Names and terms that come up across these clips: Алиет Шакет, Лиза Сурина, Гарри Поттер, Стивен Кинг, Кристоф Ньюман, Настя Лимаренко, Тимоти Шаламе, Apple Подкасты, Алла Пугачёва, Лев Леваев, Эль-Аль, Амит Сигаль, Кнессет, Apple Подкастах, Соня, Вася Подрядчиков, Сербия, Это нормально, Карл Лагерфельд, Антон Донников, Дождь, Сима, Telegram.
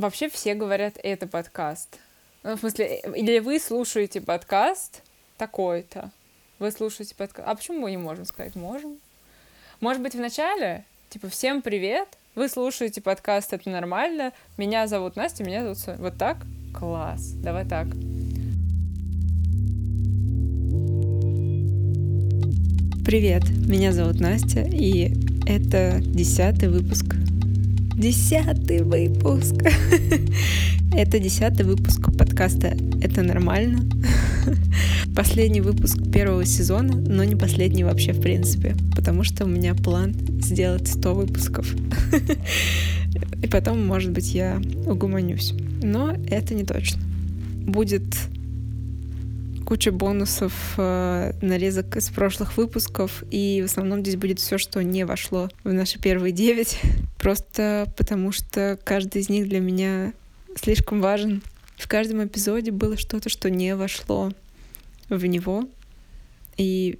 Вообще все говорят, это подкаст. Ну, в смысле, или вы слушаете подкаст такой-то. Вы слушаете подкаст. А почему мы не можем сказать? Можем. Может быть, в начале, типа, всем привет, вы слушаете подкаст «Это нормально», меня зовут Настя, меня зовут Соня. Вот так? Класс. Давай так. Привет, меня зовут Настя, и это 10-й выпуск. 10-й выпуск! Это 10-й выпуск подкаста «Это нормально». Последний выпуск первого сезона, но не последний вообще в принципе, потому что у меня план сделать 100 выпусков. И потом, может быть, я угомонюсь. Но это не точно. Будет куча бонусов, нарезок из прошлых выпусков, и в основном здесь будет все, что не вошло в наши первые 9, просто потому что каждый из них для меня слишком важен. В каждом эпизоде было что-то, что не вошло в него, и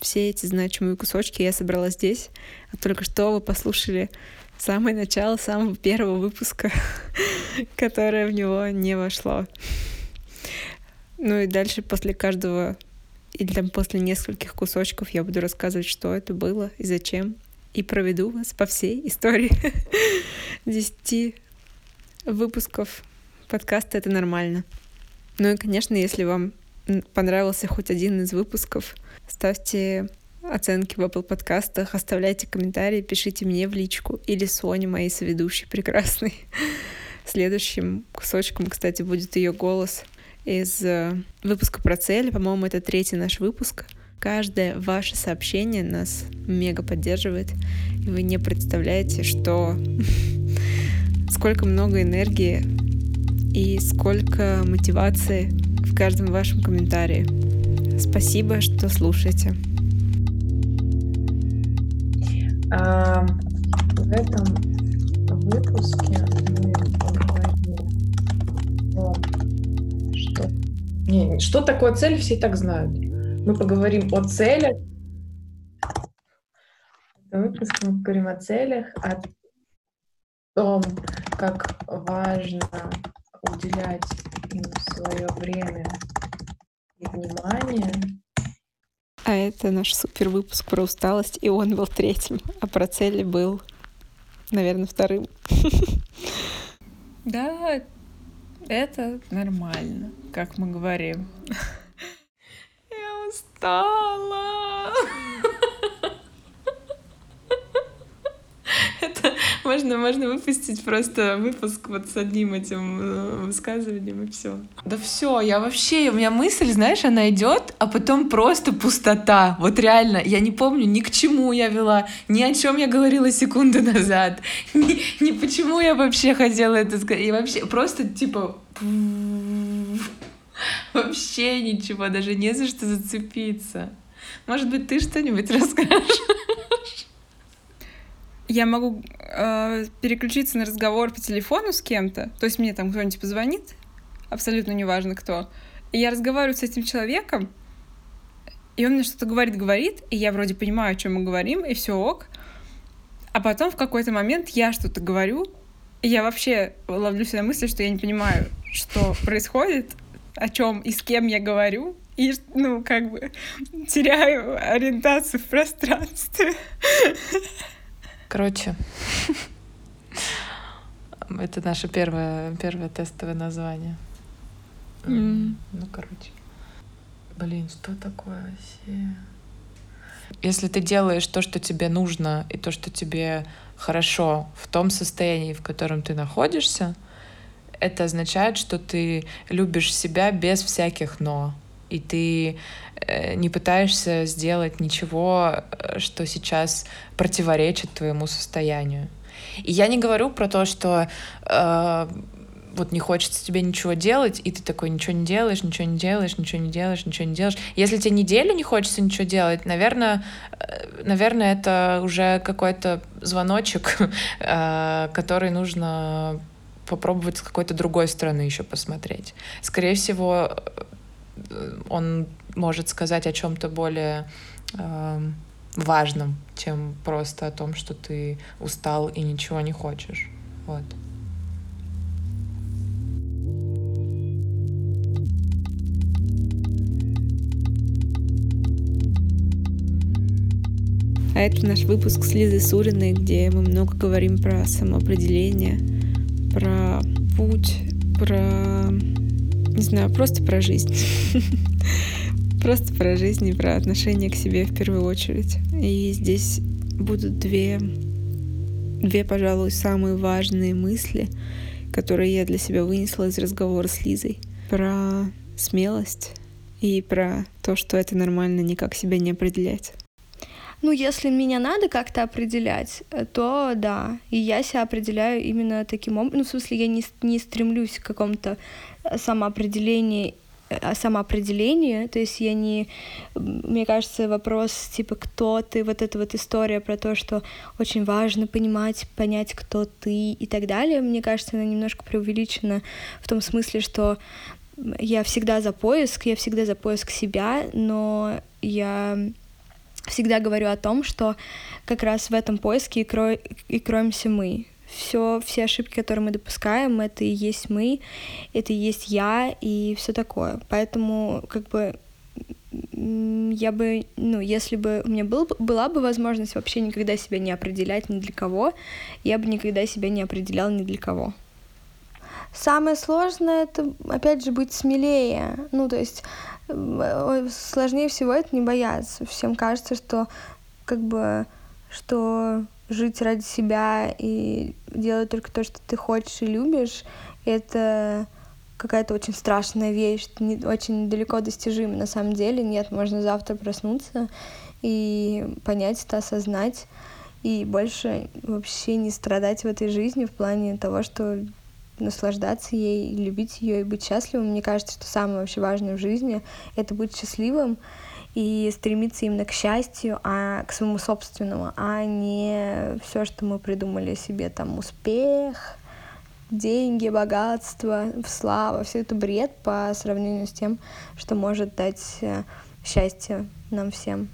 все эти значимые кусочки я собрала здесь. А только что вы послушали самое начало самого первого выпуска, которое в него не вошло. Ну и дальше после каждого, или там после нескольких кусочков, я буду рассказывать, что это было и зачем. И проведу вас по всей истории 10 выпусков подкаста «Это нормально». Ну и, конечно, если вам понравился хоть один из выпусков, ставьте оценки в Apple Подкастах, оставляйте комментарии, пишите мне в личку или Соне, моей соведущей прекрасной. Следующим кусочком, кстати, будет ее голос из выпуска про цели. По-моему, это 3-й наш выпуск. Каждое ваше сообщение нас мега поддерживает. И вы не представляете, что сколько много энергии и сколько мотивации в каждом вашем комментарии. Спасибо, что слушаете. В этом выпуске мы поговорим о что такое цель, все и так знают. Мы поговорим о целях. В выпуске мы поговорим о целях, о том, как важно уделять им свое время и внимание. А это наш супер выпуск про усталость, и он был 3-м, а про цели был, наверное, 2-м. Да, это нормально, как мы говорим. Я устала. Это можно выпустить просто выпуск вот с одним этим высказыванием, и все. Да все, я вообще, у меня мысль, знаешь, она идет, а потом просто пустота. Вот реально, я не помню, ни к чему я вела, ни о чем я говорила секунду назад, ни почему я вообще хотела это сказать. И вообще просто типа вообще ничего, даже не за что зацепиться. Может быть, ты что-нибудь расскажешь? Я могу переключиться на разговор по телефону с кем-то, то есть мне там кто-нибудь позвонит, абсолютно неважно кто, и я разговариваю с этим человеком, и он мне что-то говорит, и я вроде понимаю, о чем мы говорим, и все ок, а потом в какой-то момент я что-то говорю, и я вообще ловлю себя на мысли, что я не понимаю, что происходит, о чем и с кем я говорю, и, ну, как бы теряю ориентацию в пространстве. Короче, это наше первое тестовое название. Ну, короче. Блин, что такое? Если ты делаешь то, что тебе нужно, и то, что тебе хорошо в том состоянии, в котором ты находишься, это означает, что ты любишь себя без всяких «но». И ты не пытаешься сделать ничего, что сейчас противоречит твоему состоянию. И я не говорю про то, что вот не хочется тебе ничего делать, и ты такой ничего не делаешь. Если тебе неделю не хочется ничего делать, наверное, это уже какой-то звоночек, который нужно попробовать с какой-то другой стороны еще посмотреть. Скорее всего, он может сказать о чем-то более важном, чем просто о том, что ты устал и ничего не хочешь. Вот. А это наш выпуск с Лизой Суриной, где мы много говорим про самоопределение, про путь, про... не знаю, просто про жизнь. Просто про жизнь и про отношение к себе в первую очередь. И здесь будут две, пожалуй, самые важные мысли, которые я для себя вынесла из разговора с Лизой. Про смелость и про то, что это нормально никак себя не определять. Ну, если меня надо как-то определять, то да, и я себя определяю именно таким образом. Ну, в смысле, я не стремлюсь к какому-то самоопределению, то есть я не... Мне кажется, вопрос, типа, кто ты, вот эта вот история про то, что очень важно понять, кто ты и так далее, мне кажется, она немножко преувеличена в том смысле, что я всегда за поиск себя, но я... всегда говорю о том, что как раз в этом поиске и кроемся мы. Все ошибки, которые мы допускаем, это и есть мы, это и есть я, и все такое. Поэтому, как бы, я бы, ну, если бы у меня была бы возможность вообще никогда себя не определять ни для кого, я бы никогда себя не определяла ни для кого. Самое сложное — это, опять же, быть смелее. Ну, то есть сложнее всего это не бояться. Всем кажется, что что жить ради себя и делать только то, что ты хочешь и любишь, это какая-то очень страшная вещь, очень далеко достижима. На самом деле нет, можно завтра проснуться и понять это, осознать, и больше вообще не страдать в этой жизни в плане того, что наслаждаться ей, любить ее и быть счастливым. Мне кажется, что самое вообще важное в жизни — это быть счастливым и стремиться именно к счастью, а к своему собственному, а не все, что мы придумали себе, там, успех, деньги, богатство, слава. Все это бред по сравнению с тем, что может дать счастье нам всем.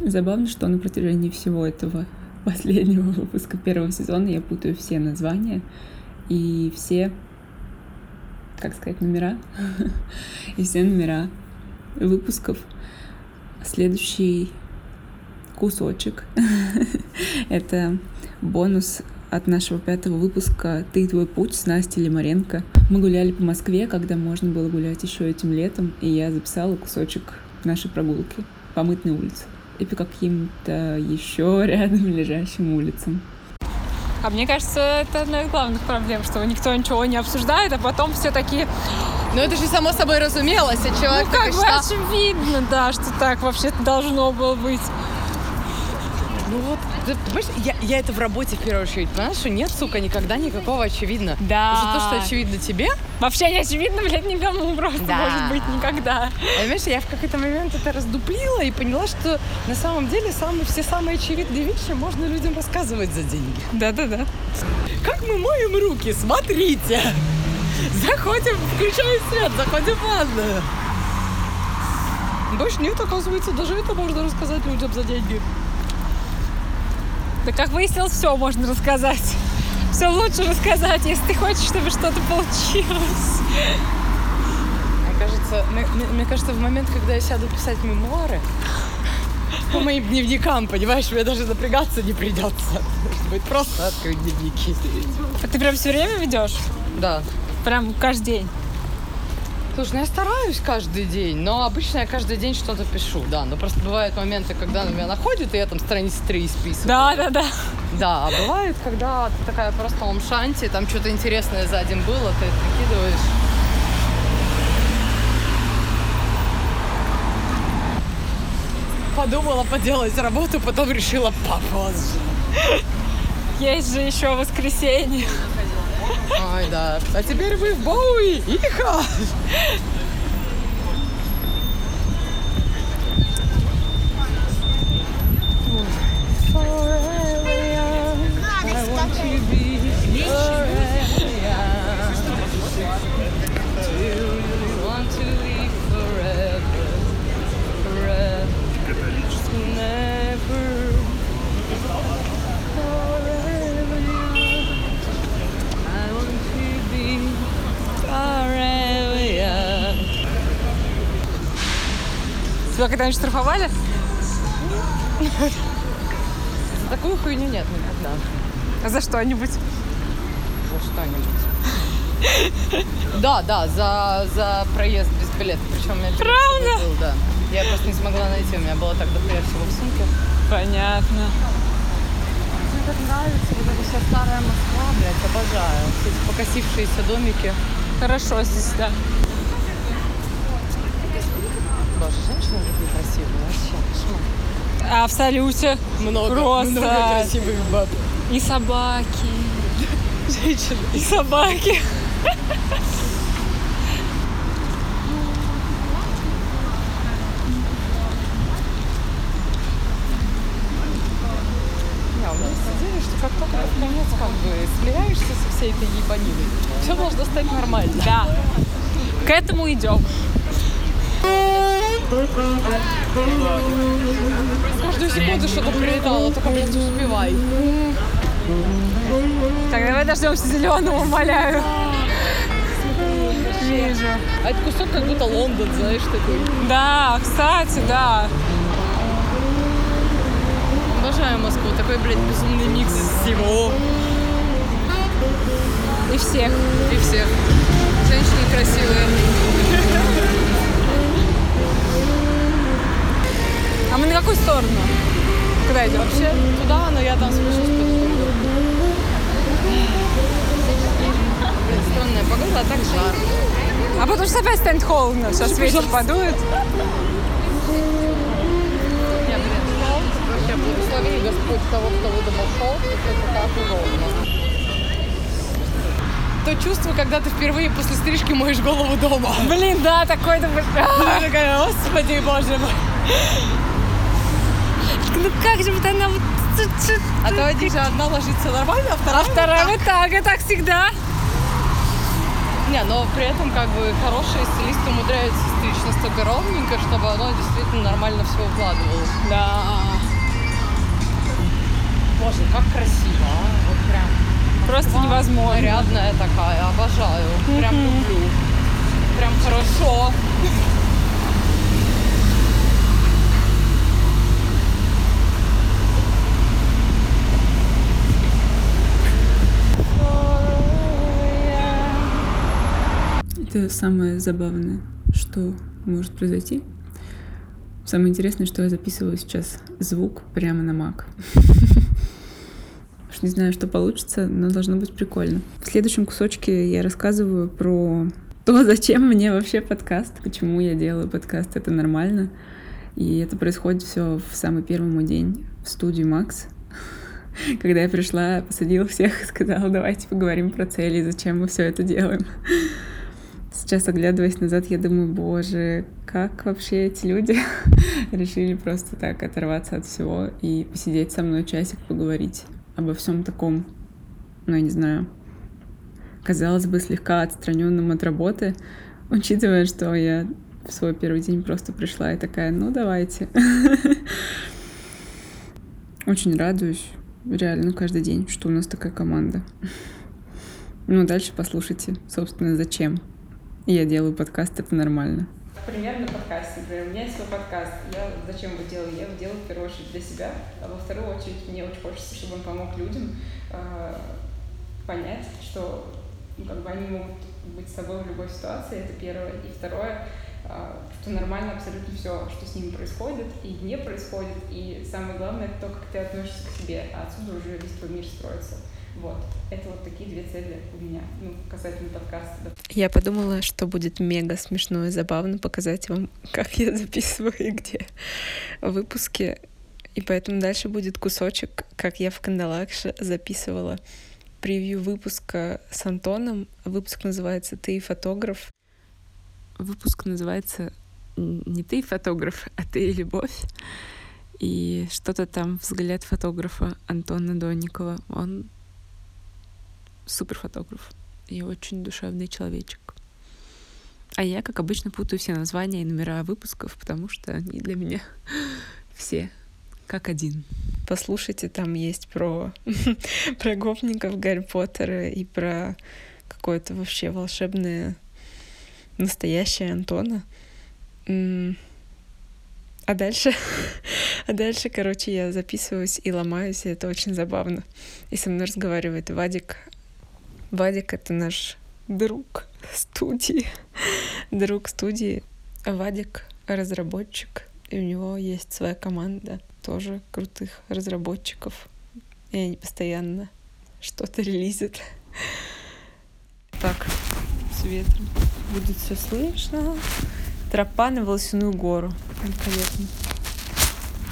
Забавно, что на протяжении всего этого последнего выпуска первого сезона я путаю все названия и все, номера, и все номера выпусков. Следующий кусочек — это бонус от нашего 5-го выпуска «Ты и твой путь» с Настей Лимаренко. Мы гуляли по Москве, когда можно было гулять еще этим летом, и я записала кусочек нашей прогулки по Мытной улице и по каким-то еще рядом лежащим улицам. А мне кажется, это одна из главных проблем, что никто ничего не обсуждает, а потом все такие... Ну, это же само собой разумелось, а человек... Ну, очевидно, да, что так вообще-то должно было быть. Ну вот, ты понимаешь, я это в работе в первую очередь, понимаешь, что нет, сука, никогда никакого очевидно. Да. Потому что то, что очевидно тебе... Вообще не очевидно, блядь, никому просто, да. Может быть, никогда. А, понимаешь, я в какой-то момент это раздуплила и поняла, что на самом деле все самые очевидные вещи можно людям рассказывать за деньги. Да-да-да. Как мы моем руки, смотрите! Заходим, включаем свет, заходим в ванную. Больше нет, оказывается, даже это можно рассказать людям за деньги. Да, как выяснилось, все можно рассказать. Все лучше рассказать, если ты хочешь, чтобы что-то получилось. Мне кажется, в момент, когда я сяду писать мемуары, по моим дневникам, понимаешь, мне даже напрягаться не придется. Будет просто открыть дневники. А ты прям все время ведешь? Да. Прям каждый день? Слушай, я стараюсь каждый день, но обычно я каждый день что-то пишу, да. Но просто бывают моменты, когда на меня находят, и я там страницы 3 списываю. Да. Да, а бывает, когда ты такая просто омшанти, там что-то интересное за день было, ты это прикидываешь. Подумала поделать работу, потом решила попозже. Есть же еще воскресенье. Ой, да. А теперь вы в Боуи! Иха! Тебя когда-нибудь штрафовали? За такую хуйню нет никогда. А за что-нибудь? За что-нибудь. Да, за проезд без билета. Причем у меня билет был, да. Я просто не смогла найти, у меня было так дохуя всего в сумке. Понятно. Мне так нравится вот эта вся старая Москва, блядь, обожаю. Все эти покосившиеся домики. Хорошо здесь, да. Боже, женщины такие красивые, вообще кошмар. А в Салюте много красивых баб. И собаки. Женщины. И собаки. Всей этой ебаниной. Все должно стать нормально. Да. К этому идем. Каждую секунду что-то прилетало, только, блядь, успевай. Так, давай дождемся зеленого, умоляю. Вижу. А этот кусок как будто Лондон, знаешь, такой. Да, кстати, да. Обожаю Москву. Такой, блядь, безумный микс всего. И всех. И всех. Женщины красивые. А мы на какую сторону? Куда идем? Вообще туда, но я там спущусь. Блин, странная погода, а так жарко. А потому что опять станет холодно. Сейчас ветер подует. Я, блин, шел. Вообще, благослови Господь того, кто выдумал шел. Это так удобно. То чувство, когда ты впервые после стрижки моешь голову дома. Блин, да, такой думаешь. Такая, господи, боже мой. Ну как же вот она вот... А то один же одна ложится нормально, а вторая вот так. А так всегда. Не, но при этом как бы хорошие стилисты умудряются стричь настолько ровненько, чтобы оно действительно нормально все укладывалось. Да. Боже, как красиво, а? Вот прям. Просто невозможно. Нарядная такая, обожаю. Прям люблю. Прям хорошо. Это самое забавное, что может произойти. Самое интересное, что я записываю сейчас звук прямо на Mac. Не знаю, что получится, но должно быть прикольно. В следующем кусочке я рассказываю про то, зачем мне вообще подкаст, почему я делаю подкаст, это нормально. И это происходит все в самый первый мой день в студии Макс, когда я пришла, посадила всех и сказала, давайте поговорим про цели, зачем мы все это делаем. Сейчас, оглядываясь назад, я думаю, боже, как вообще эти люди решили просто так оторваться от всего и посидеть со мной часик, поговорить обо всем таком, ну, я не знаю, казалось бы, слегка отстраненным от работы, учитывая, что я в свой первый день просто пришла и такая, ну, давайте. Очень радуюсь, реально, каждый день, что у нас такая команда. Ну, дальше послушайте, собственно, зачем я делаю подкаст, это нормально. Примерно подкаст. У меня есть свой подкаст. Я зачем его делаю? Я его делаю в первую очередь для себя, а во вторую очередь мне очень хочется, чтобы он помог людям понять, что ну, как бы они могут быть с собой в любой ситуации. Это первое. И второе, что нормально абсолютно все, что с ними происходит и не происходит. И самое главное, это то, как ты относишься к себе. А отсюда уже весь твой мир строится. Вот. Это вот такие две цели у меня, ну, касательно подкаста. Я подумала, что будет мега смешно и забавно показать вам, как я записываю и где выпуски. И поэтому дальше будет кусочек, как я в Кандалакше записывала превью выпуска с Антоном. Выпуск называется «Ты фотограф». Выпуск называется не «Ты фотограф», а «Ты любовь». И что-то там взгляд фотографа Антона Донникова. Он супер фотограф и очень душевный человечек. А я, как обычно, путаю все названия и номера выпусков, потому что они для меня все как один. Послушайте, там есть про гопников Гарри Поттера и про какое-то вообще волшебное настоящее Антона. А дальше А дальше, короче, я записываюсь и ломаюсь, и это очень забавно. И со мной разговаривает Вадик. Вадик — это наш друг студии. Друг студии. Вадик — разработчик, и у него есть своя команда тоже крутых разработчиков. И они постоянно что-то релизят. Так, с ветром. Будет все слышно. Тропа на волосяную гору. Великолепно.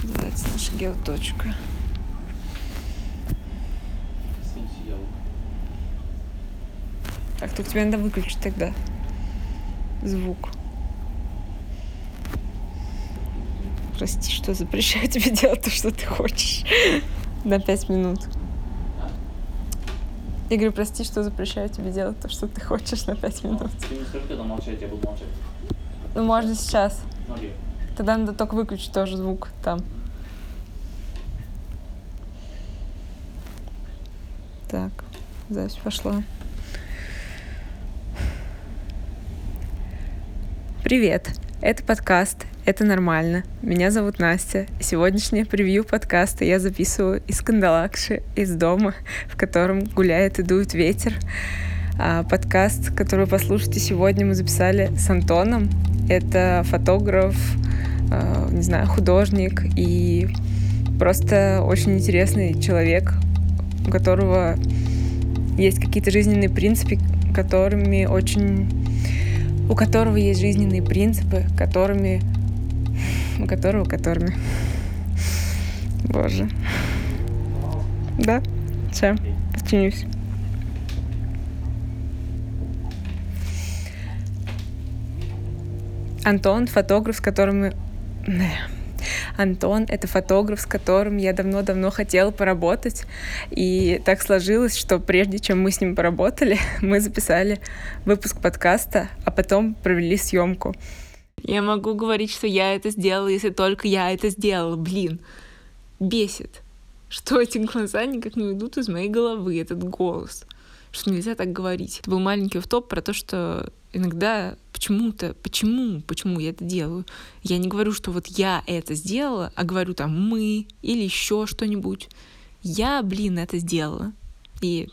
Называется наша геоточка. Так, только тебе надо выключить тогда звук. Прости, что запрещаю тебе делать то, что ты хочешь. На 5 минут. Я говорю, прости, что запрещаю тебе делать то, что ты хочешь на 5 минут. Ты не скажи, когда молчать, я буду молчать. Ну, можно сейчас. Окей. Тогда надо только выключить тоже звук там. Так, запись пошла. Привет! Это подкаст «Это нормально». Меня зовут Настя. Сегодняшнее превью подкаста я записываю из Кандалакши, из дома, в котором гуляет и дует ветер. Подкаст, который вы послушаете сегодня, мы записали с Антоном. Это фотограф, не знаю, художник и просто очень интересный человек, у которого есть какие-то жизненные принципы, у которого есть жизненные принципы, которыми... Боже. Да? Сейчас, подчинюсь. Антон — это фотограф, с которым я давно-давно хотела поработать. И так сложилось, что прежде чем мы с ним поработали, мы записали выпуск подкаста, а потом провели съемку. Я могу говорить, что я это сделала, если только я это сделала. Блин, бесит, что эти глаза никак не уйдут из моей головы, этот голос. Что нельзя так говорить. Это был маленький офф-топ про то, что иногда почему-то, почему я это делаю. Я не говорю, что вот я это сделала, а говорю там мы или еще что-нибудь. Я, блин, это сделала. И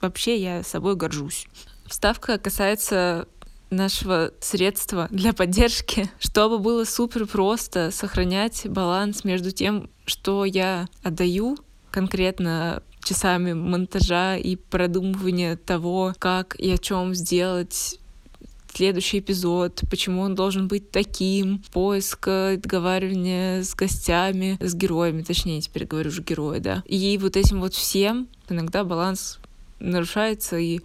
вообще я собой горжусь. Вставка касается нашего средства для поддержки, чтобы было супер просто сохранять баланс между тем, что я отдаю конкретно часами монтажа и продумывания того, как и о чем сделать следующий эпизод, почему он должен быть таким, поиска, договаривания с гостями, с героями, точнее, теперь говорю уже герои, да. И вот этим вот всем иногда баланс нарушается, и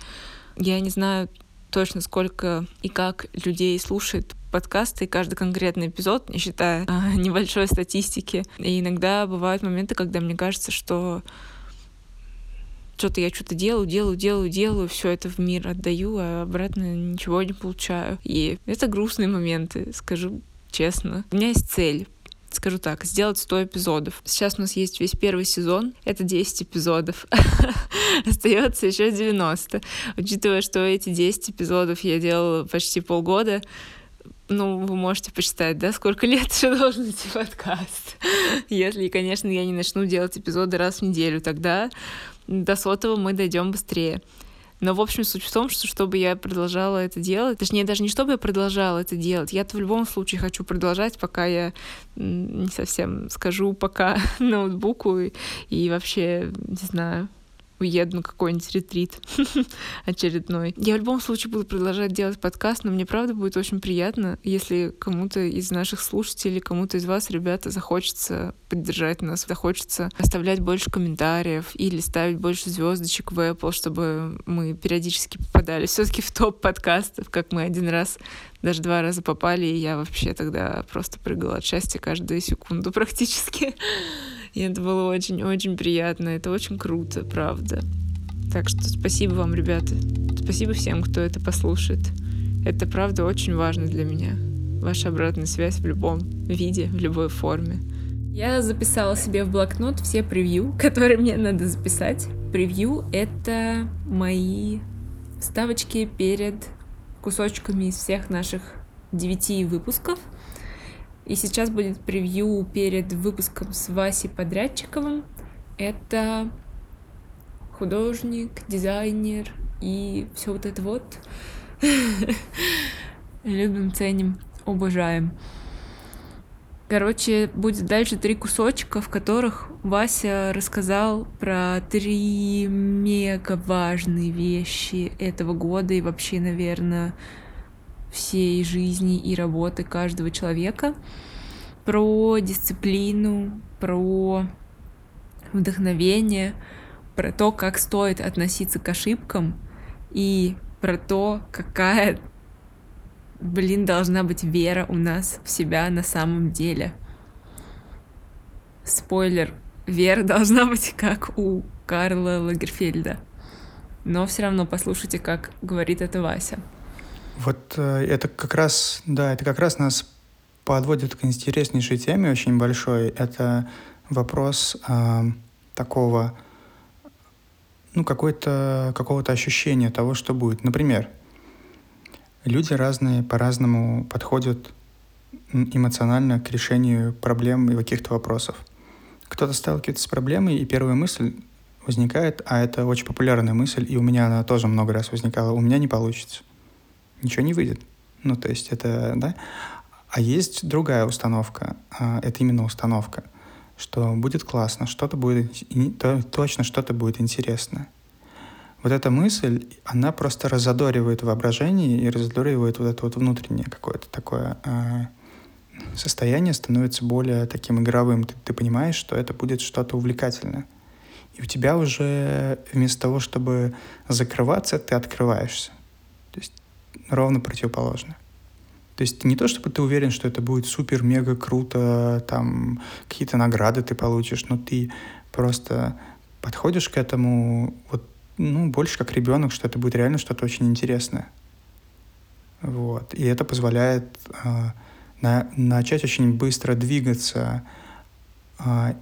я не знаю точно, сколько и как людей слушает подкасты, и каждый конкретный эпизод, не считая небольшой статистики. И иногда бывают моменты, когда мне кажется, что я что-то делаю, все это в мир отдаю, а обратно ничего не получаю. И это грустные моменты, скажу честно. У меня есть цель, скажу так, сделать 100 эпизодов. Сейчас у нас есть весь первый сезон, это 10 эпизодов. Остается еще 90. Учитывая, что эти 10 эпизодов я делала почти полгода, ну, вы можете посчитать, да, сколько лет еще должен идти подкаст. Если, конечно, я не начну делать эпизоды раз в неделю, тогда до 100-го мы дойдем быстрее. Но, в общем, суть в том, что чтобы я продолжала это делать, точнее, даже не чтобы я продолжала это делать, я-то в любом случае хочу продолжать, пока я не совсем скажу пока ноутбуку и вообще, не знаю, уеду на какой-нибудь ретрит очередной. Я в любом случае буду продолжать делать подкаст, но мне правда будет очень приятно, если кому-то из наших слушателей, кому-то из вас, ребята, захочется поддержать нас, захочется оставлять больше комментариев или ставить больше звездочек в Apple, чтобы мы периодически попадали все-таки в топ подкастов, как мы один раз, даже 2 раза попали, и я вообще тогда просто прыгала от счастья каждую секунду практически. И это было очень-очень приятно. Это очень круто, правда. Так что спасибо вам, ребята. Спасибо всем, кто это послушает. Это, правда, очень важно для меня. Ваша обратная связь в любом виде, в любой форме. Я записала себе в блокнот все превью, которые мне надо записать. Превью — это мои вставочки перед кусочками из всех наших 9 выпусков. И сейчас будет превью перед выпуском с Васей Подрядчиковым. Это художник, дизайнер и все вот это вот. Любим, ценим, обожаем. Короче, будет дальше 3 кусочка, в которых Вася рассказал про 3 мега важные вещи этого года и вообще, наверное, всей жизни и работы каждого человека. Про дисциплину, про вдохновение, про то, как стоит относиться к ошибкам и про то, какая, должна быть вера у нас в себя на самом деле. Спойлер, вера должна быть как у Карла Лагерфельда. Но все равно послушайте, как говорит это Вася. Вот это как раз, да, это как раз нас подводит к интереснейшей теме, очень большой. Это вопрос такого, ну, какого-то ощущения того, что будет. Например, люди разные по-разному подходят эмоционально к решению проблем и каких-то вопросов. Кто-то сталкивается с проблемой, и первая мысль возникает, а это очень популярная мысль, и у меня она тоже много раз возникала, у меня не получится. Ничего не выйдет. Ну, то есть это, да. А есть другая установка, это именно установка, что будет классно, что-то будет, точно что-то будет интересно. Вот эта мысль, она просто раззадоривает воображение и раззадоривает вот это вот внутреннее какое-то такое состояние, становится более таким игровым. Ты понимаешь, что это будет что-то увлекательное. И у тебя уже вместо того, чтобы закрываться, ты открываешься. То есть ровно противоположно. То есть не то, чтобы ты уверен, что это будет супер-мега круто, там какие-то награды ты получишь, но ты просто подходишь к этому вот, ну, больше как ребенок, что это будет реально что-то очень интересное. Вот. И это позволяет начать очень быстро двигаться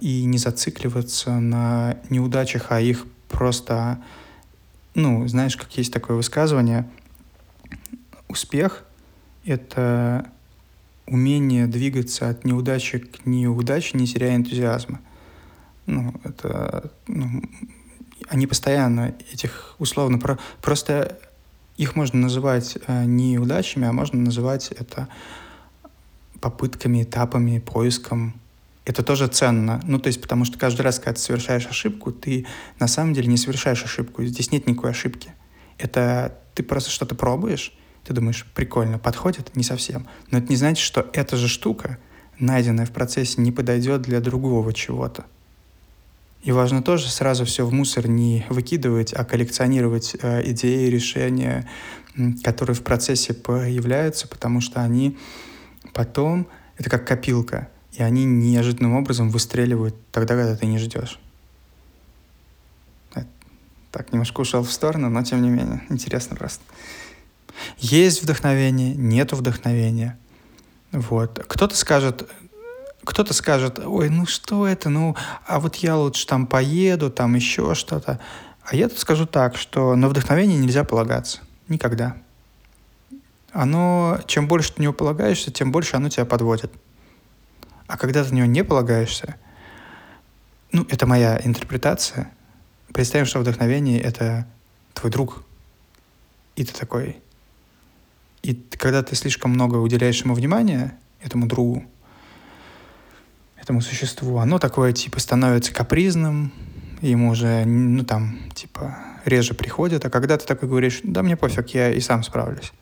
и не зацикливаться на неудачах, а их просто... Ну, знаешь, как есть такое высказывание... Успех — это умение двигаться от неудачи к неудаче, не теряя энтузиазма. Ну, это... Ну, они постоянно этих, условно... Просто их можно называть не неудачами, а можно называть это попытками, этапами, поиском. Это тоже ценно. Ну, то есть, потому что каждый раз, когда ты совершаешь ошибку, ты на самом деле не совершаешь ошибку. Здесь нет никакой ошибки. Это ты просто что-то пробуешь, ты думаешь, прикольно, подходит? Не совсем. Но это не значит, что эта же штука, найденная в процессе, не подойдет для другого чего-то. И важно тоже сразу все в мусор не выкидывать, а коллекционировать идеи, решения, которые в процессе появляются, потому что они потом, это как копилка, и они неожиданным образом выстреливают тогда, когда ты не ждешь. Так, немножко ушел в сторону, но тем не менее, интересно просто. Есть вдохновение, нету вдохновения. Вот. Кто-то скажет, ой, ну что это, ну, а вот я лучше там поеду, там еще что-то. А я тут скажу так, что на вдохновение нельзя полагаться. Никогда. Оно, чем больше ты на него полагаешься, тем больше оно тебя подводит. А когда ты на него не полагаешься, ну, это моя интерпретация. Представим, что вдохновение — это твой друг. И ты такой... И когда ты слишком много уделяешь ему внимания, этому другу, этому существу, оно такое, типа, становится капризным, ему уже, ну, там, типа, реже приходит. А когда ты такой говоришь, да мне пофиг, я и сам справлюсь,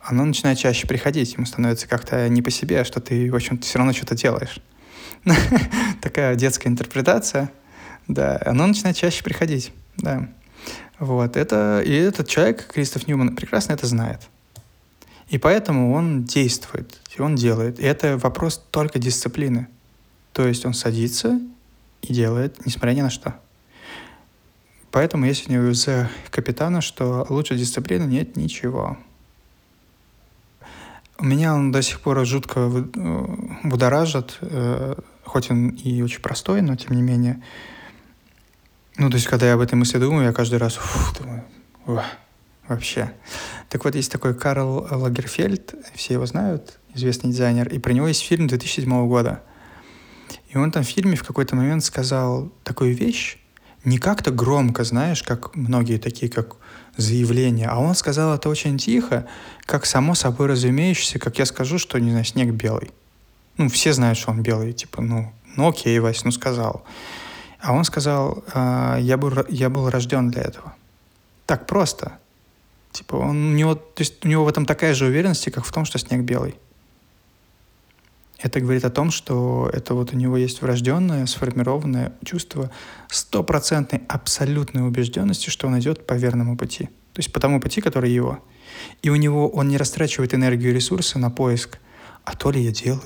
оно начинает чаще приходить, ему становится как-то не по себе, что ты, в общем-то, все равно что-то делаешь. Такая детская интерпретация, да, оно начинает чаще приходить, да. Вот, это, и этот человек, Кристоф Ньюман, прекрасно это знает. И поэтому он действует, и он делает. И это вопрос только дисциплины. То есть он садится и делает, несмотря ни на что. Поэтому я сегодня говорю за капитана, что лучше дисциплины нет ничего. У меня он до сих пор жутко будоражит, хоть он и очень простой, но тем не менее. Ну, то есть, когда я об этой мысли думаю, я каждый раз думаю, вообще. Так вот, есть такой Карл Лагерфельд, все его знают, известный дизайнер, и про него есть фильм 2007 года. И он там в фильме в какой-то момент сказал такую вещь, не как-то громко, знаешь, как многие такие, как заявления, а он сказал это очень тихо, как само собой разумеющееся, как я скажу, что, не знаю, снег белый. Ну, все знают, что он белый, типа, ну окей, Вась, ну сказал. А он сказал, я был рожден для этого. Так просто. Типа, у него в этом такая же уверенность, как в том, что снег белый. Это говорит о том, что это вот у него есть врожденное, сформированное чувство стопроцентной абсолютной убежденности, что он идет по верному пути. То есть по тому пути, который его. И у него он не растрачивает энергию и ресурсы на поиск. А то ли я делаю?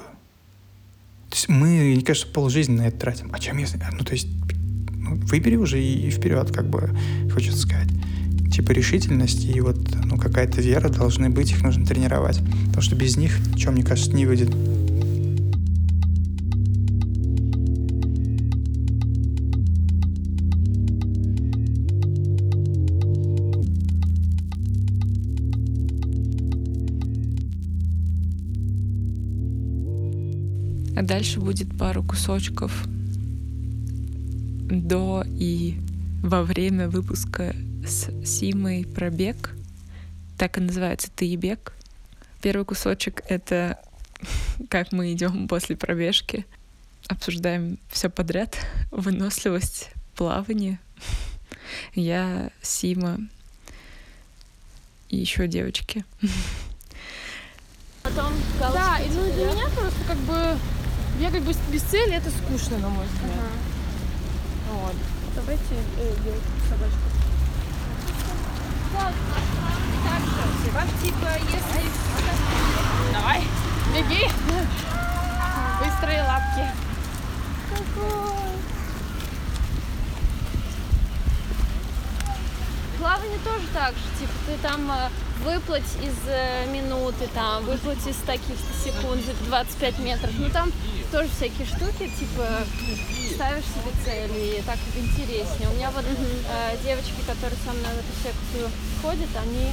То есть мы, мне кажется, полжизни на это тратим. А чем я... выбери уже и вперед, как бы, хочется сказать. Типа решительность и вот какая-то вера должны быть, их нужно тренировать. Потому что без них ничего, мне кажется, не выйдет. А дальше будет пару кусочков до и во время выпуска с Симой про бег. Так и называется «Ты и бег». Первый кусочек — это как мы идем после пробежки. Обсуждаем все подряд. Выносливость, плавание. Я, Сима и еще девочки. Потом скалочки. Да, и для меня просто Я без цели, это скучно, на мой взгляд. Ага. Вот. Давайте делать собачку. Вот. Так, все. Вам типа, если... Давай, беги. Быстрые лапки. Какой? Плавание тоже так же. Типа, ты там... Выплыть из минуты, там, выплыть из таких-то секунд, 25 метров. Ну, там тоже всякие штуки, типа, ставишь себе цели, и так интереснее. У меня вот девочки, которые со мной в эту секцию ходят, они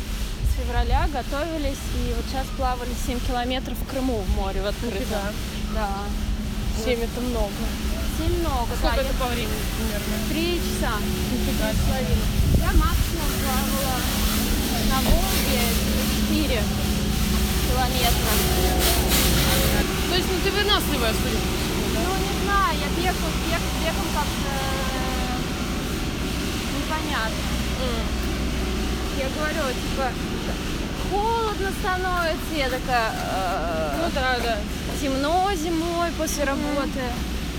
с февраля готовились, и вот сейчас плавали 7 километров в Крыму в море, в открытом. Да. 7 это много. 7 много, да. Сколько это по времени примерно? 3 часа. Я максимум плавала на Волге 4 километра. То есть, ты выносливая, судя по всему, да? Ну, не знаю, я бегом как-то непонятно. Я говорю, типа, холодно становится, я такая... Ну да. Темно зимой после работы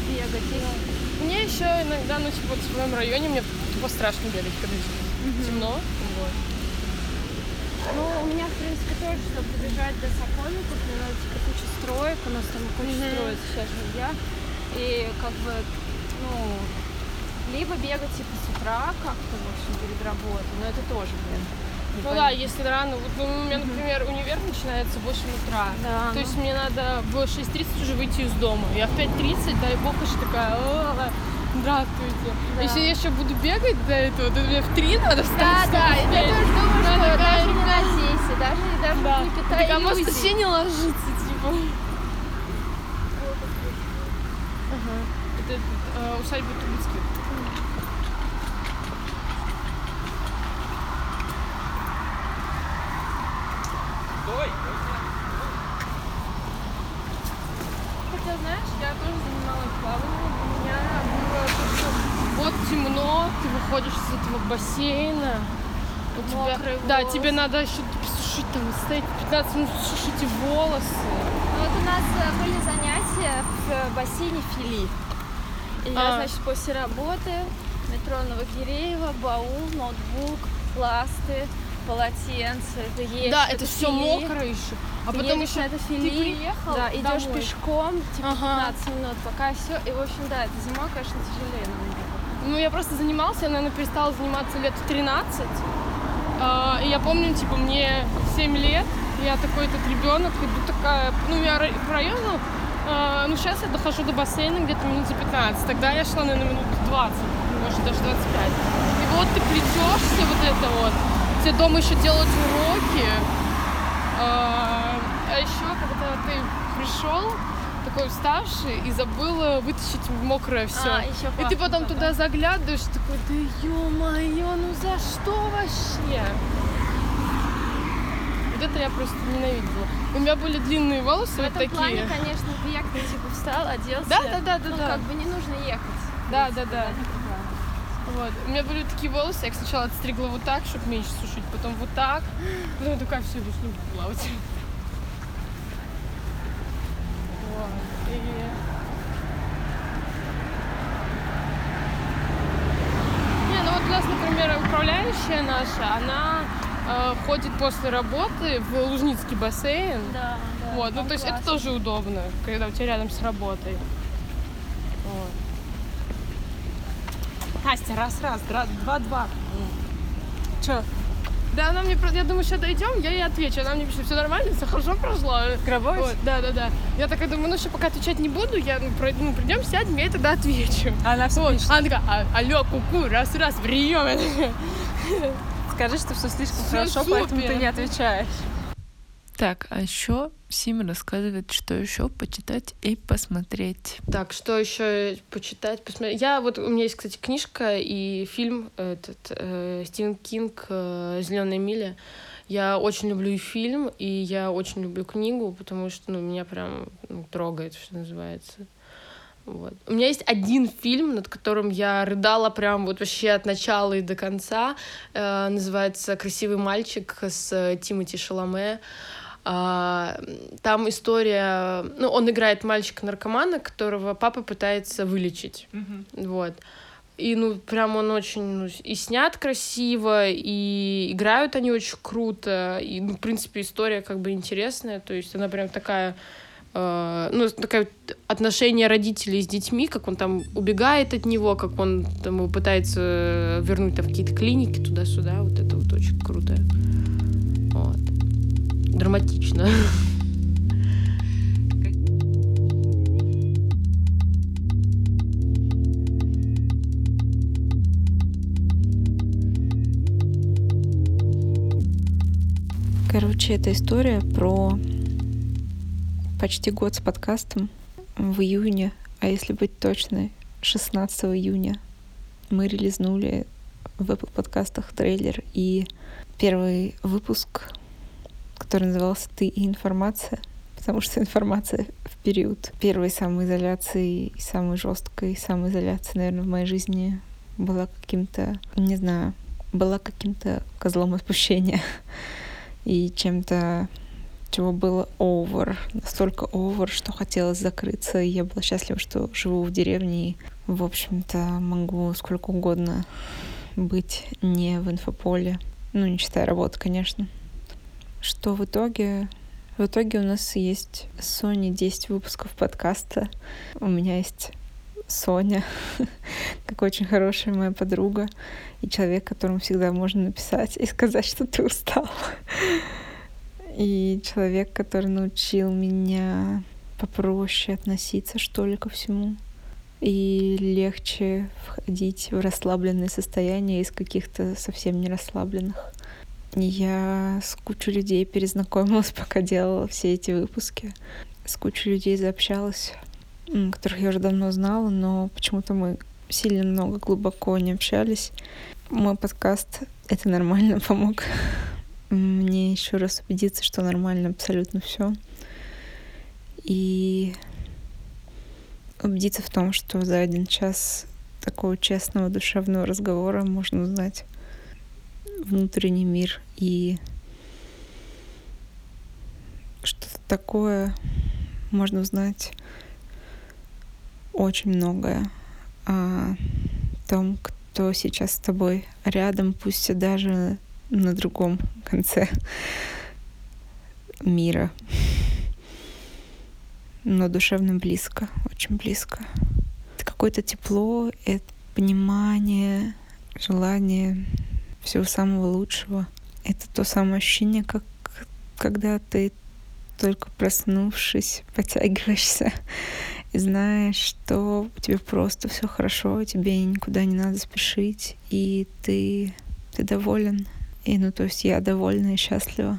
бегать. Мне еще иногда, вот в своем районе, мне тупо страшно бегать, когда темно. Ну, у меня, в принципе, тоже, чтобы добежать до Сокольников, мне надо куча строек, у нас там куча строек сейчас жилья. И либо бегать типа с утра как-то, в общем, перед работой, но это тоже, да, если рано, у меня, например, универ начинается в 8 утра, да, то есть мне надо в 6:30 уже выйти из дома, я в 5:30, дай бог, уж такая... Здравствуйте. Да. Если я еще буду бегать до этого, то мне в 3 надо встать. Да, я тоже думаю, что даже не надейся, даже не питай иллюзий. Так, а может вообще не ложиться, Это усадьба Трубецких. Стой! Хотя, знаешь, я тоже занималась плаванием. У меня вот темно, ты выходишь из этого бассейна, тебе надо еще посушить, там, стоять 15 минут, сушите волосы. Вот у нас были занятия в бассейне Фили. И я, после работы, метро Новогиреево, баул, ноутбук, пласты, полотенце, это есть. Да, это все мокро еще. А потом еще это Фили, ты приехал, да, идешь пешком, 15 минут, пока все. И, в общем, да, это зимой, конечно, тяжелее намного. Ну, я просто занималась, я, наверное, перестала заниматься лет в 13. И я помню, мне 7 лет, я такой этот ребенок, иду такая, я по району, сейчас я дохожу до бассейна где-то минут за 15. Тогда я шла, наверное, минут 20, может, даже 25. И вот ты плетешься, вот это вот. где дома еще делать уроки. А еще, когда ты пришел, такой уставший, и забыла вытащить мокрое все. И ты потом туда заглядываешь, такой, да ё-моё, ну за что вообще? Вот это я просто ненавидела. У меня были длинные волосы, вот такие. В этом плане, конечно, эффектно, типа, встал, оделся. Да. Как бы не нужно ехать. Да. Вот. У меня были такие волосы, я их сначала отстригла вот так, чтобы меньше сушить, потом вот так. Ну, я такая, все, весну буду плавать. Вот. И... Не, ну вот у нас, например, управляющая наша, она ходит после работы в Лужницкий бассейн. Да. Вот. Ну, то есть классно. Это тоже удобно, когда у тебя рядом с работой. Вот. Настя, раз, два. Че? Да, она мне, я думаю, сейчас дойдем, я ей отвечу. Она мне пишет, все нормально, все хорошо прошло. Гробович? Вот, да. Я такая думаю, ну что, пока отвечать не буду, я придем, сядем, я ей тогда отвечу. Она все пишет. Она такая, алло, ку-ку, раз, прием. Скажи, что все слишком все хорошо, супер. Поэтому ты не отвечаешь. Так, а еще Сима рассказывает, что еще почитать и посмотреть. Так, что еще почитать, посмотреть? У меня есть, кстати, книжка и фильм Стивен Кинг «Зеленая миля». Я очень люблю и фильм, и я очень люблю книгу, потому что меня прям трогает, что называется. Вот. У меня есть один фильм, над которым я рыдала прям вот вообще от начала и до конца. Называется «Красивый мальчик» с Тимоти Шаламе. Там история... Ну, он играет мальчика-наркомана, которого папа пытается вылечить. Mm-hmm. Вот. И, прям он очень... и снят красиво, и играют они очень круто. И, в принципе, история как бы интересная. То есть она прям такая... такое отношение родителей с детьми, как он там убегает от него, как он там пытается вернуть там в какие-то клиники туда-сюда. Вот это вот очень круто. Вот. Драматично. Короче, это история про почти год с подкастом. В июне, а если быть точной, 16 июня мы релизнули в Apple Подкастах трейлер и первый выпуск, который назывался «Ты и информация», потому что информация в период первой самоизоляции, самой жесткой самоизоляции, наверное, в моей жизни была каким-то козлом отпущения и чем-то, чего было настолько, что хотелось закрыться, и я была счастлива, что живу в деревне и, в общем-то, могу сколько угодно быть не в инфополе, не считая работы, конечно. Что в итоге? В итоге у нас есть с Соней 10 выпусков подкаста, у меня есть Соня, как очень хорошая моя подруга и человек, которому всегда можно написать и сказать, что ты устала. И человек, который научил меня попроще относиться, что ли, ко всему. И легче входить в расслабленные состояния из каких-то совсем не расслабленных. Я с кучей людей перезнакомилась, пока делала все эти выпуски. С кучей людей заобщалась, которых я уже давно знала, но почему-то мы сильно много глубоко не общались. Мой подкаст «Это нормально» помог мне еще раз убедиться, что нормально абсолютно все. И убедиться в том, что за один час такого честного душевного разговора можно узнать внутренний мир и что-то такое, можно узнать очень многое о том, кто сейчас с тобой рядом, пусть и даже на другом конце мира, но душевно близко, очень близко. Это какое-то тепло, это понимание, желание всего самого лучшего. Это то самое ощущение, как когда ты, только проснувшись, подтягиваешься и знаешь, что у тебя просто все хорошо, тебе никуда не надо спешить, и ты доволен. И, ну, то есть я довольна и счастлива.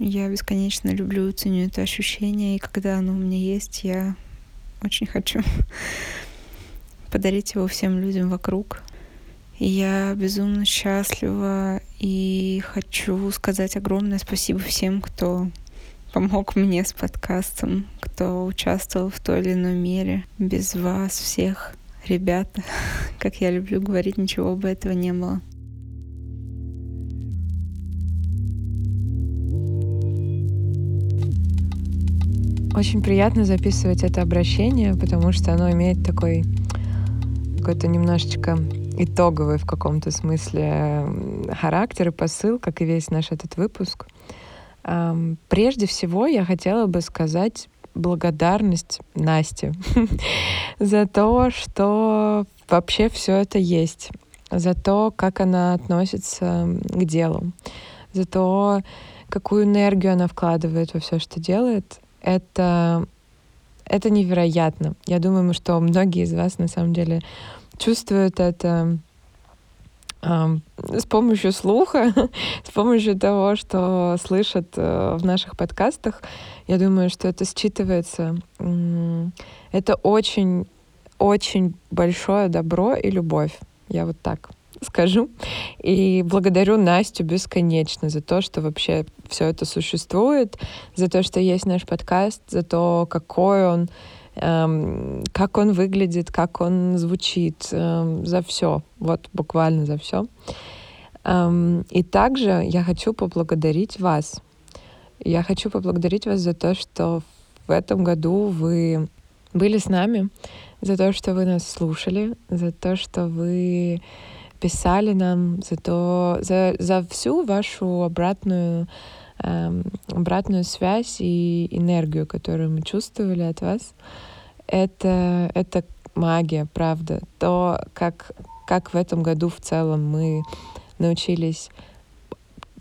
Я бесконечно люблю и ценю это ощущение, и когда оно у меня есть, я очень хочу подарить его всем людям вокруг. И я безумно счастлива и хочу сказать огромное спасибо всем, кто помог мне с подкастом, кто участвовал в той или иной мере. Без вас всех, ребята, как я люблю говорить, ничего бы этого не было. Очень приятно записывать это обращение, потому что оно имеет такой какой-то немножечко итоговый в каком-то смысле характер и посыл, как и весь наш этот выпуск. Прежде всего я хотела бы сказать благодарность Насте за то, что вообще все это есть, за то, как она относится к делу, за то, какую энергию она вкладывает во все, что делает. Это невероятно. Я думаю, что многие из вас на самом деле чувствуют это с помощью слуха, с помощью того, что слышат в наших подкастах. Я думаю, что это считывается. Это очень-очень большое добро и любовь. Я вот так скажу. И благодарю Настю бесконечно за то, что вообще все это существует, за то, что есть наш подкаст, за то, какой он, как он выглядит, как он звучит, за все, вот буквально за все. И также я хочу поблагодарить вас. Я хочу поблагодарить вас за то, что в этом году вы были с нами, за то, что вы нас слушали, за то, что вы писали нам, за всю вашу обратную связь и энергию, которую мы чувствовали от вас. Это магия, правда. То, как в этом году в целом мы научились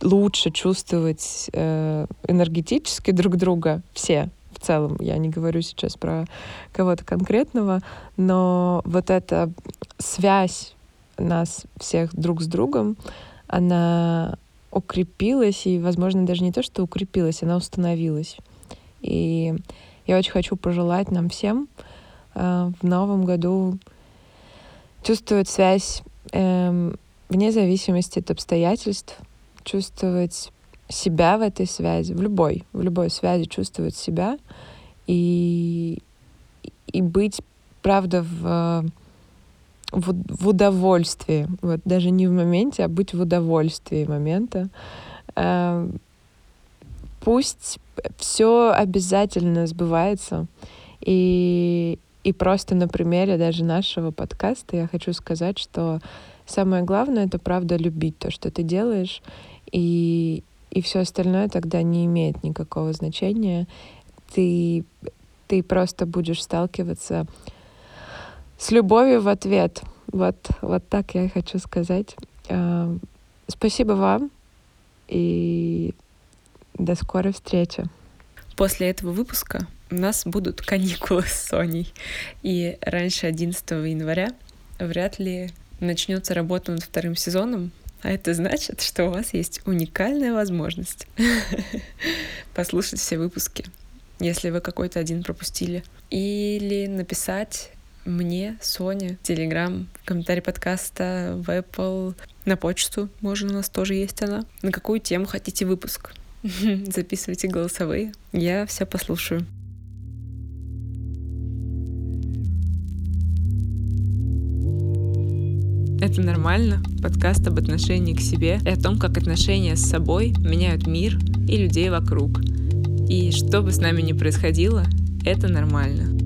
лучше чувствовать энергетически друг друга все. В целом, я не говорю сейчас про кого-то конкретного, но вот эта связь нас всех друг с другом, она укрепилась, и, возможно, даже не то, что укрепилась, она установилась. И я очень хочу пожелать нам всем в новом году чувствовать связь вне зависимости от обстоятельств, чувствовать себя в этой связи, в любой связи чувствовать себя и быть, правда, в удовольствии, вот даже не в моменте, а быть в удовольствии момента. Пусть все обязательно сбывается. И просто на примере даже нашего подкаста я хочу сказать, что самое главное — это, правда, любить то, что ты делаешь, и все остальное тогда не имеет никакого значения. Ты просто будешь сталкиваться с любовью в ответ. Вот так я и хочу сказать. Спасибо вам и до скорой встречи. После этого выпуска у нас будут каникулы с Соней. И раньше 11 января вряд ли начнется работа над вторым сезоном. А это значит, что у вас есть уникальная возможность послушать все выпуски, если вы какой-то один пропустили. Или написать мне, Соне, в Телеграм, в комментарии подкаста, в Apple, на почту, может, у нас тоже есть она. На какую тему хотите выпуск? Записывайте голосовые, я все послушаю. Это нормально. Подкаст об отношении к себе и о том, как отношения с собой меняют мир и людей вокруг. И что бы с нами ни происходило, это нормально.